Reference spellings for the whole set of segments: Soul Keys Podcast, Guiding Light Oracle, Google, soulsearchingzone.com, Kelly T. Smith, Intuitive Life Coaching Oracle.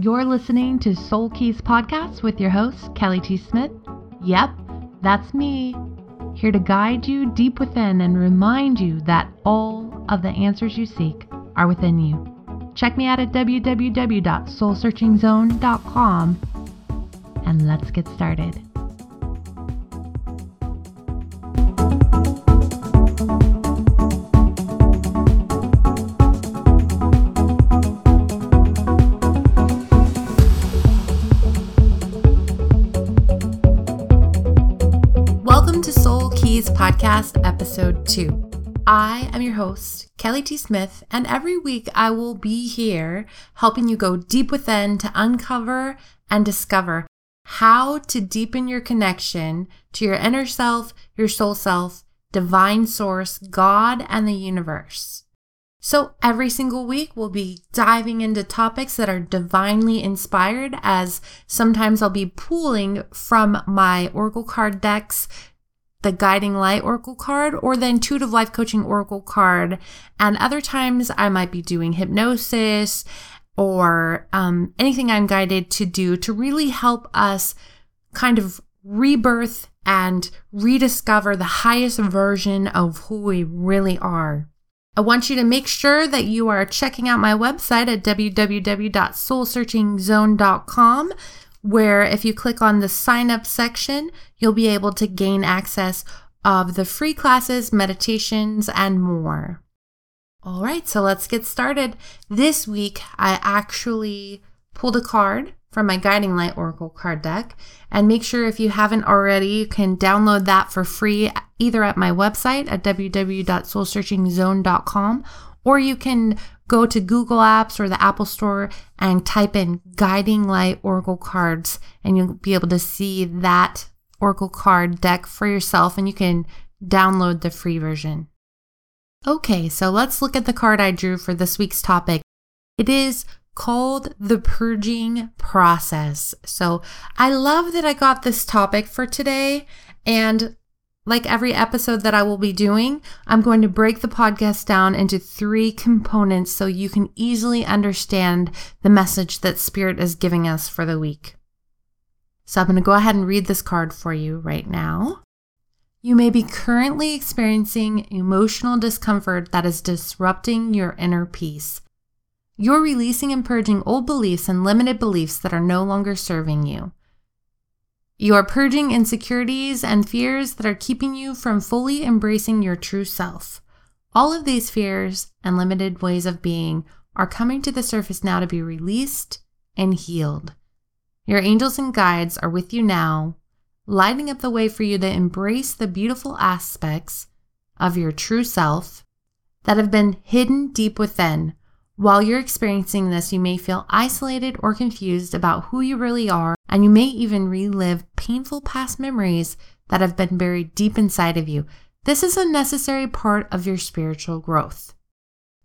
You're listening to Soul Keys Podcast with your host, Kelly T. Smith. Yep, that's me. Here to guide you deep within and remind you that all of the answers you seek are within you. Check me out at www.soulsearchingzone.com and let's get started. Podcast episode 2. I am your host, Kelly T. Smith, and every week I will be here helping you go deep within to uncover and discover how to deepen your connection to your inner self, your soul self, divine source, God, and the universe. So every single week we'll be diving into topics that are divinely inspired, as sometimes I'll be pulling from my Oracle card decks, the Guiding Light Oracle card or the Intuitive Life Coaching Oracle card. And other times I might be doing hypnosis or anything I'm guided to do to really help us kind of rebirth and rediscover the highest version of who we really are. I want you to make sure that you are checking out my website at www.soulsearchingzone.com, where if you click on the sign up section, you'll be able to gain access of the free classes, meditations, and more. All right, so let's get started. This week, I actually pulled a card from my Guiding Light Oracle card deck, and make sure if you haven't already, you can download that for free either at my website at www.soulsearchingzone.com, or you can go to Google Apps or the Apple Store and type in Guiding Light Oracle Cards, and you'll be able to see that Oracle card deck for yourself, and you can download the free version. Okay, so let's look at the card I drew for this week's topic. It is called The Purging Process. So I love that I got this topic for today, and like every episode that I will be doing, I'm going to break the podcast down into 3 components so you can easily understand the message that Spirit is giving us for the week. So I'm going to go ahead and read this card for you right now. You may be currently experiencing emotional discomfort that is disrupting your inner peace. You're releasing and purging old beliefs and limited beliefs that are no longer serving you. You are purging insecurities and fears that are keeping you from fully embracing your true self. All of these fears and limited ways of being are coming to the surface now to be released and healed. Your angels and guides are with you now, lighting up the way for you to embrace the beautiful aspects of your true self that have been hidden deep within. While you're experiencing this, you may feel isolated or confused about who you really are, and you may even relive painful past memories that have been buried deep inside of you. This is a necessary part of your spiritual growth.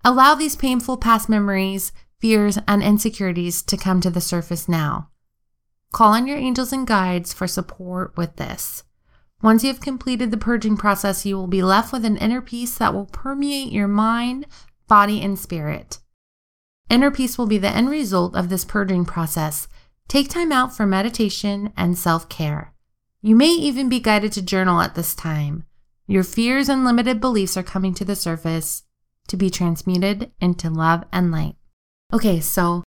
Allow these painful past memories, fears, and insecurities to come to the surface now. Call on your angels and guides for support with this. Once you have completed the purging process, you will be left with an inner peace that will permeate your mind, body, and spirit. Inner peace will be the end result of this purging process. Take time out for meditation and self-care. You may even be guided to journal at this time. Your fears and limited beliefs are coming to the surface to be transmuted into love and light. Okay, so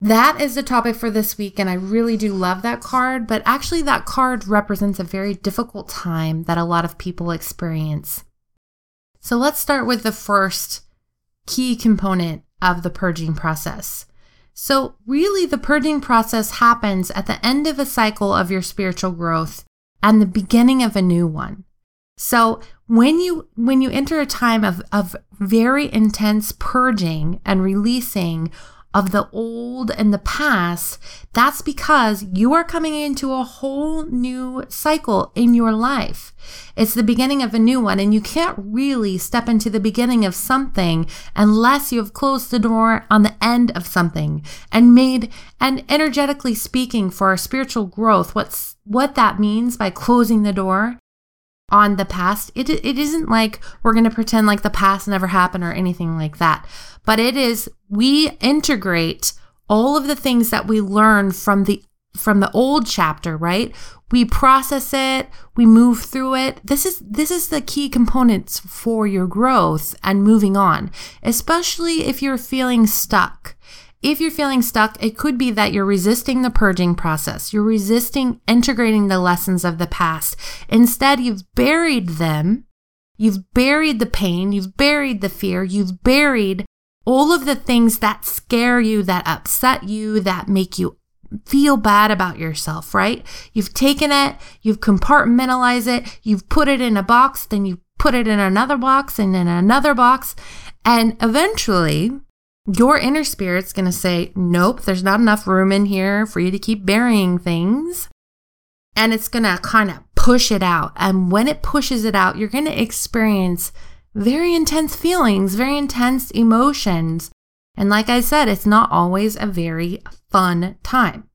that is the topic for this week, and I really do love that card, but actually that card represents a very difficult time that a lot of people experience. So let's start with the first key component of the purging process. So really, the purging process happens at the end of a cycle of your spiritual growth and the beginning of a new one. So when you enter a time of very intense purging and releasing of the old and the past, that's because you are coming into a whole new cycle in your life. It's the beginning of a new one, and you can't really step into the beginning of something unless you have closed the door on the end of something and made, and energetically speaking for our spiritual growth, what that means by closing the door on the past. It isn't like we're going to pretend like the past never happened or anything like that, but it is we integrate all of the things that we learn from the old chapter, right? We process it, we move through it. This is the key components for your growth and moving on, especially if you're feeling stuck. If you're feeling stuck, it could be that you're resisting the purging process. You're resisting integrating the lessons of the past. Instead, you've buried them. You've buried the pain. You've buried the fear. You've buried all of the things that scare you, that upset you, that make you feel bad about yourself, right? You've taken it, you've compartmentalized it, you've put it in a box, then you put it in another box and in another box. And eventually, your inner spirit's going to say, nope, there's not enough room in here for you to keep burying things. And it's going to kind of push it out. And when it pushes it out, you're going to experience very intense feelings, very intense emotions. And like I said, it's not always a very fun time.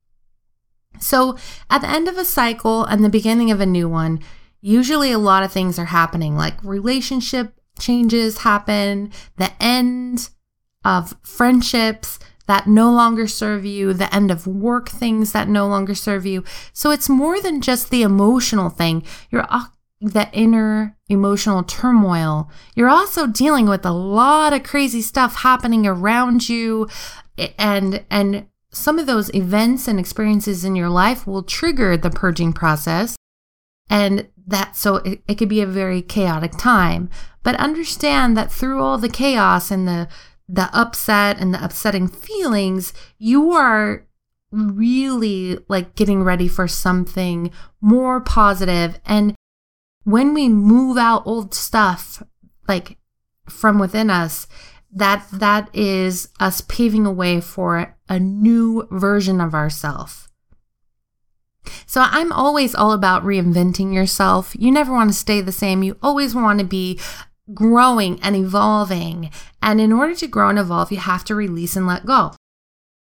So at the end of a cycle and the beginning of a new one, usually a lot of things are happening, like relationship changes happen, the end of friendships that no longer serve you, the end of work things that no longer serve you. So it's more than just the emotional thing. The inner emotional turmoil. You're also dealing with a lot of crazy stuff happening around you, and some of those events and experiences in your life will trigger the purging process, and that so it could be a very chaotic time. But understand that through all the chaos and the upset and the upsetting feelings, you are really like getting ready for something more positive. And when we move out old stuff, like from within us, that is us paving a way for a new version of ourselves. So I'm always all about reinventing yourself. You never want to stay the same. You always want to be growing and evolving. And in order to grow and evolve, you have to release and let go.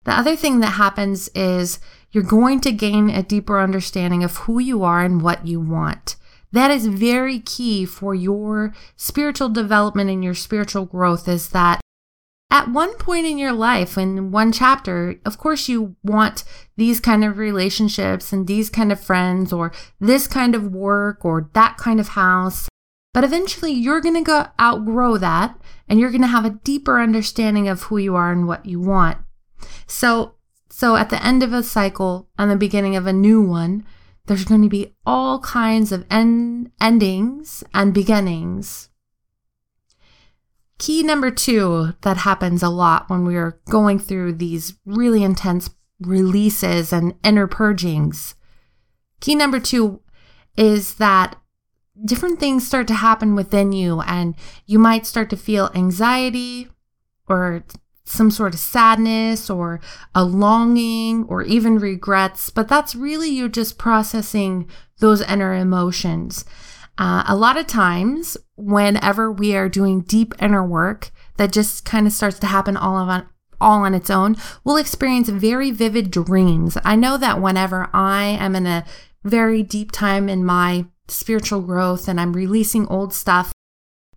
The other thing that happens is you're going to gain a deeper understanding of who you are and what you want. That is very key for your spiritual development and your spiritual growth, is that at one point in your life, in one chapter, of course you want these kind of relationships and these kind of friends or this kind of work or that kind of house. But eventually you're going to go outgrow that, and you're going to have a deeper understanding of who you are and what you want. So at the end of a cycle and the beginning of a new one, there's going to be all kinds of endings and beginnings. Key number 2 that happens a lot when we are going through these really intense releases and inner purgings. Key number 2 is that different things start to happen within you, and you might start to feel anxiety or some sort of sadness or a longing or even regrets, but that's really you just processing those inner emotions. A lot of times, whenever we are doing deep inner work, that just kind of starts to happen all on its own. We'll experience very vivid dreams. I know that whenever I am in a very deep time in my spiritual growth and I'm releasing old stuff,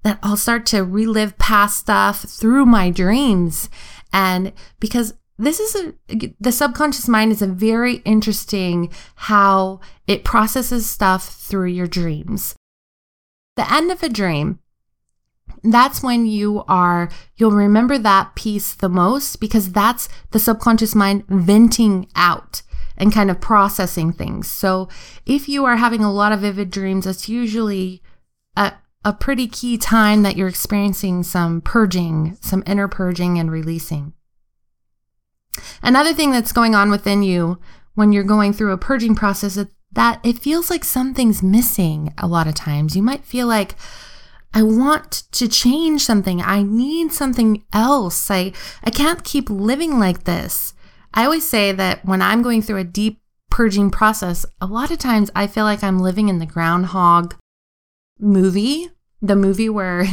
that I'll start to relive past stuff through my dreams. And because the subconscious mind is a very interesting how it processes stuff through your dreams. The end of a dream, that's when you'll remember that piece the most, because that's the subconscious mind venting out and kind of processing things. So if you are having a lot of vivid dreams, it's usually a pretty key time that you're experiencing some purging, some inner purging and releasing. Another thing that's going on within you when you're going through a purging process is that it feels like something's missing a lot of times. You might feel like, I want to change something. I need something else. I can't keep living like this. I always say that when I'm going through a deep purging process, a lot of times I feel like I'm living in the Groundhog movie, the movie where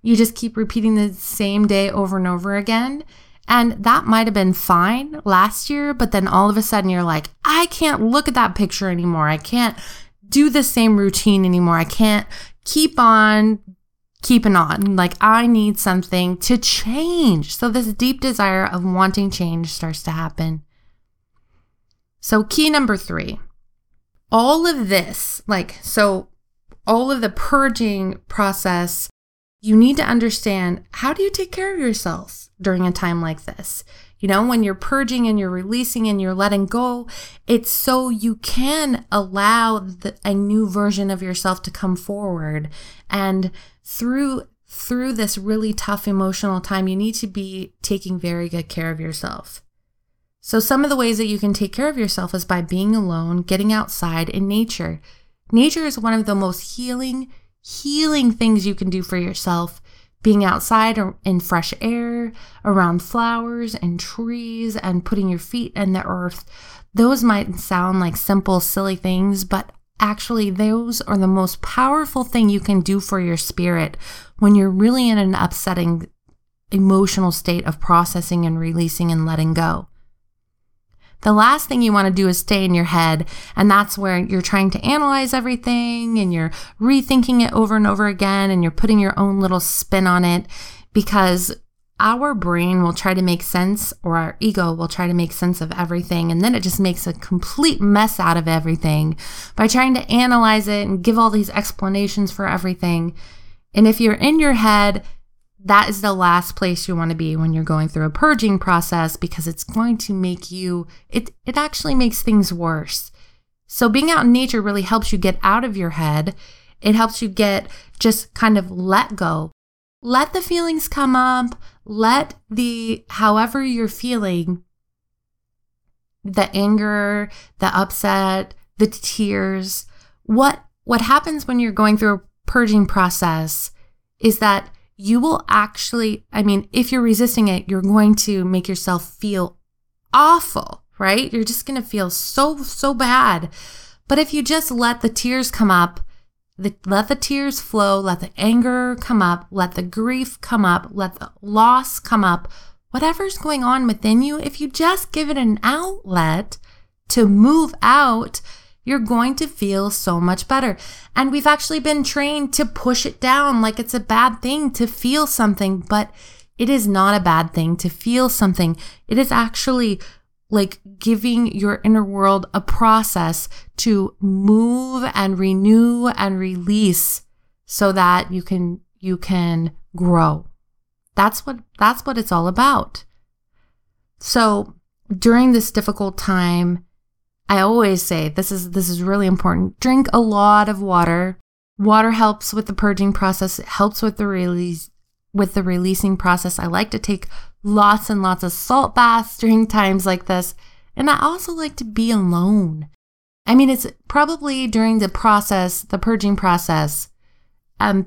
you just keep repeating the same day over and over again. And that might have been fine last year, but then all of a sudden you're like, I can't look at that picture anymore. I can't do the same routine anymore. I can't keep on keeping on. Like, I need something to change. So this deep desire of wanting change starts to happen. So key number 3, all of this, all of the purging process, you need to understand, how do you take care of yourself during a time like this? You know, when you're purging and you're releasing and you're letting go, it's so you can allow a new version of yourself to come forward. And through this really tough emotional time, you need to be taking very good care of yourself. So some of the ways that you can take care of yourself is by being alone, getting outside in nature. Nature is one of the most healing things you can do for yourself. Being outside or in fresh air, around flowers and trees, and putting your feet in the earth. Those might sound like simple, silly things, but actually those are the most powerful thing you can do for your spirit when you're really in an upsetting emotional state of processing and releasing and letting go. The last thing you want to do is stay in your head, and that's where you're trying to analyze everything and you're rethinking it over and over again, and you're putting your own little spin on it, because our brain will try to make sense, or our ego will try to make sense of everything, and then it just makes a complete mess out of everything by trying to analyze it and give all these explanations for everything. And if you're in your head, that is the last place you want to be when you're going through a purging process, because it's going to make you, it actually makes things worse. So being out in nature really helps you get out of your head. It helps you just kind of let go. Let the feelings come up. Let however you're feeling, the anger, the upset, the tears. What happens when you're going through a purging process is that you will actually, if you're resisting it, you're going to make yourself feel awful, right? You're just going to feel so bad. But if you just let the tears come up, let the tears flow, let the anger come up, let the grief come up, let the loss come up, whatever's going on within you, if you just give it an outlet to move out, you're going to feel so much better. And we've actually been trained to push it down like it's a bad thing to feel something, but it is not a bad thing to feel something. It is actually like giving your inner world a process to move and renew and release so that you can grow. That's what it's all about. So during this difficult time, I always say, this is really important, drink a lot of water. Water helps with the purging process. It helps with the releasing process. I like to take lots and lots of salt baths during times like this. And I also like to be alone. It's probably during the purging process,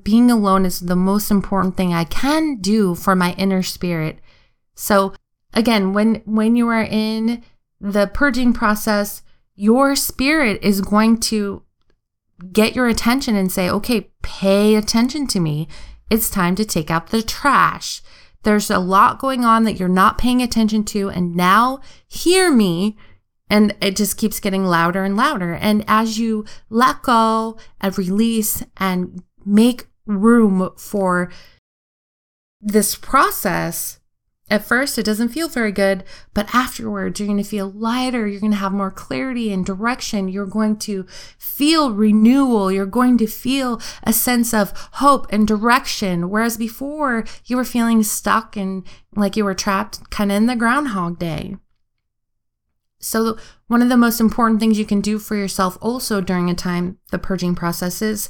being alone is the most important thing I can do for my inner spirit. So again, when you are in the purging process, your spirit is going to get your attention and say, okay, pay attention to me. It's time to take out the trash. There's a lot going on that you're not paying attention to, and now hear me. And it just keeps getting louder and louder. And as you let go and release and make room for this process, at first, it doesn't feel very good, but afterwards, you're going to feel lighter. You're going to have more clarity and direction. You're going to feel renewal. You're going to feel a sense of hope and direction, whereas before, you were feeling stuck and like you were trapped kind of in the Groundhog Day. So one of the most important things you can do for yourself also during the purging process is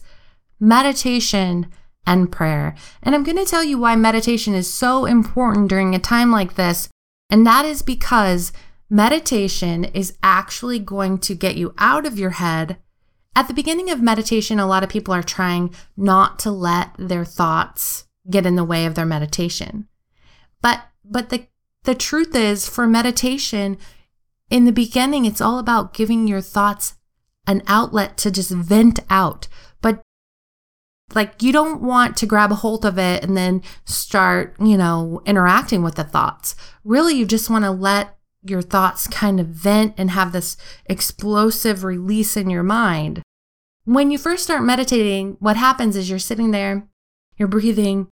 meditation and prayer. And I'm going to tell you why meditation is so important during a time like this. And that is because meditation is actually going to get you out of your head. At the beginning of meditation, a lot of people are trying not to let their thoughts get in the way of their meditation. But the truth is, for meditation, in the beginning, it's all about giving your thoughts an outlet to just vent out. You don't want to grab a hold of it and then start, interacting with the thoughts. Really, you just want to let your thoughts kind of vent and have this explosive release in your mind. When you first start meditating, what happens is you're sitting there you're breathing,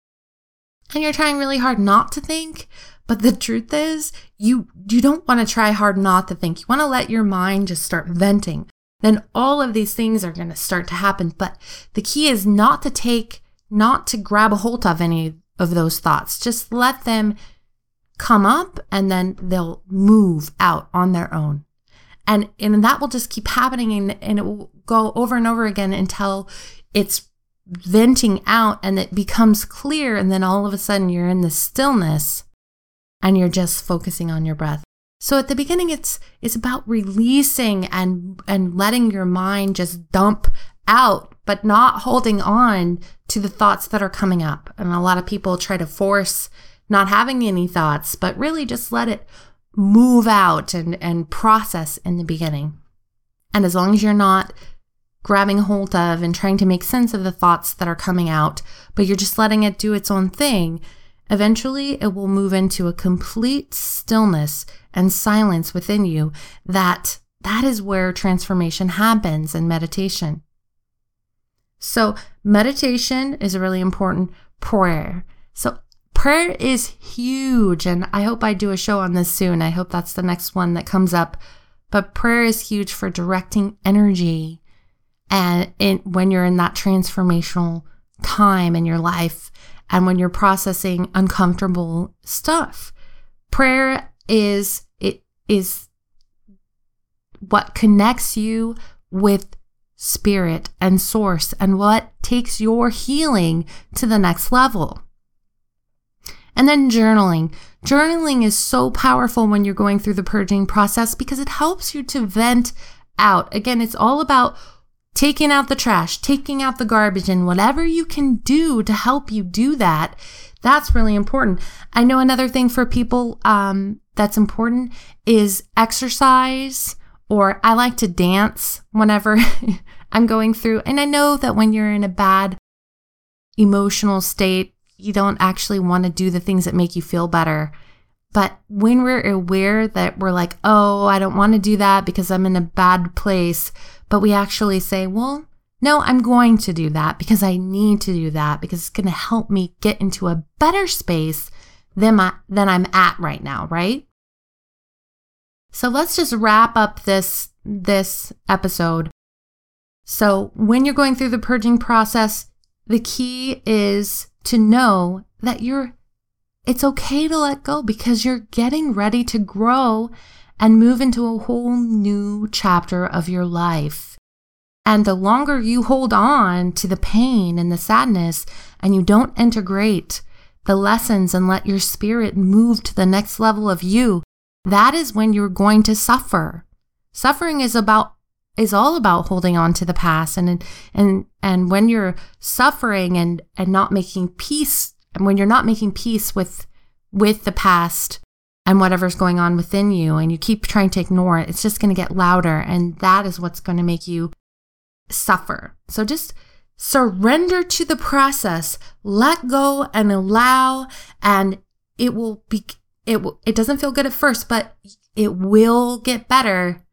and you're trying really hard not to think. But the truth is, you don't want to try hard not to think. You want to let your mind just start venting. Then all of these things are going to start to happen. But the key is not to grab a hold of any of those thoughts. Just let them come up, and then they'll move out on their own. And that will just keep happening, and it will go over and over again until it's venting out and it becomes clear. And then all of a sudden you're in the stillness and you're just focusing on your breath. So at the beginning, it's about releasing and letting your mind just dump out, but not holding on to the thoughts that are coming up. And a lot of people try to force not having any thoughts, but really just let it move out and process in the beginning. And as long as you're not grabbing hold of and trying to make sense of the thoughts that are coming out, but you're just letting it do its own thing, eventually it will move into a complete stillness and silence within you. That is where transformation happens in meditation. So meditation is a really important prayer. So prayer is huge, and I hope I do a show on this soon. I hope that's the next one that comes up. But prayer is huge for directing energy, and when you're in that transformational time in your life, and when you're processing uncomfortable stuff, prayer is what connects you with spirit and source, and what takes your healing to the next level. And then journaling. Journaling is so powerful when you're going through the purging process because it helps you to vent out. Again, it's all about taking out the trash, taking out the garbage, and whatever you can do to help you do that, that's really important. I know another thing for people that's important is exercise, or I like to dance whenever I'm going through. And I know that when you're in a bad emotional state, you don't actually want to do the things that make you feel better. But when we're aware that we're like, oh, I don't want to do that because I'm in a bad place, but we actually say, well, no, I'm going to do that because I need to do that because it's going to help me get into a better space than I'm at right now, right? So let's just wrap up this episode. So when you're going through the purging process, the key is to know that it's okay to let go because you're getting ready to grow and move into a whole new chapter of your life. And the longer you hold on to the pain and the sadness and you don't integrate the lessons and let your spirit move to the next level of you, that is when you're going to suffer. Suffering is all about holding on to the past, and when you're suffering and not making peace, and when you're not making peace with the past and whatever's going on within you, and you keep trying to ignore it, it's just going to get louder, and that is what's going to make you suffer. So just surrender to the process, let go and allow, and it doesn't feel good at first, but it will get better.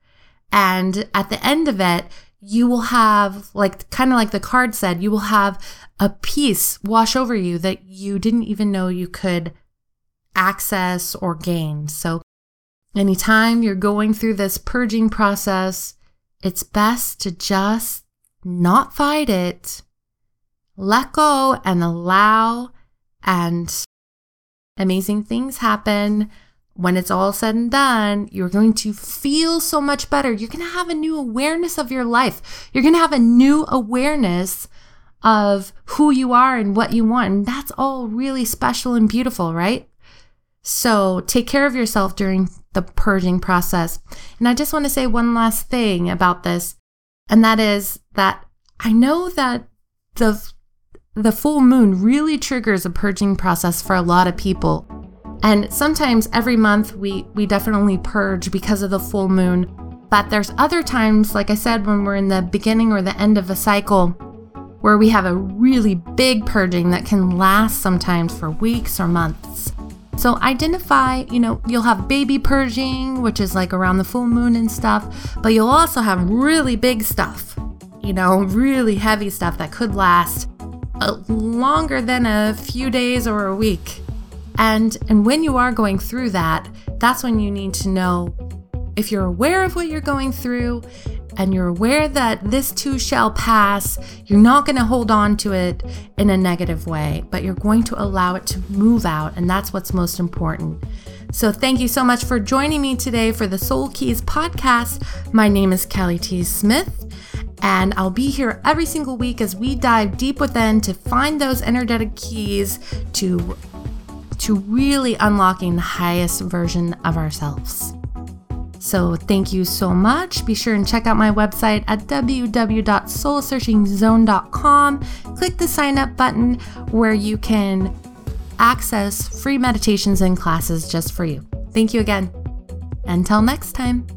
And at the end of it, you will have, kind of like the card said, you will have a peace wash over you that you didn't even know you could access or gain. So anytime you're going through this purging process, it's best to just not fight it, let go and allow, and amazing things happen. When it's all said and done, you're going to feel so much better. You're going to have a new awareness of your life. You're going to have a new awareness of who you are and what you want. And that's all really special and beautiful, right? So take care of yourself during the purging process. And I just want to say one last thing about this. And that is that I know that the full moon really triggers a purging process for a lot of people. And sometimes every month we definitely purge because of the full moon. But there's other times, like I said, when we're in the beginning or the end of a cycle where we have a really big purging that can last sometimes for weeks or months. So identify, you'll have baby purging, which is like around the full moon and stuff, but you'll also have really big stuff, really heavy stuff that could last longer than a few days or a week. And when you are going through that, that's when you need to know if you're aware of what you're going through and you're aware that this too shall pass, you're not going to hold on to it in a negative way, but you're going to allow it to move out. And that's what's most important. So thank you so much for joining me today for the Soul Keys podcast. My name is Kelly T. Smith, and I'll be here every single week as we dive deep within to find those energetic keys to really unlocking the highest version of ourselves. So thank you so much. Be sure and check out my website at www.soulsearchingzone.com. Click the sign up button where you can access free meditations and classes just for you. Thank you again. Until next time.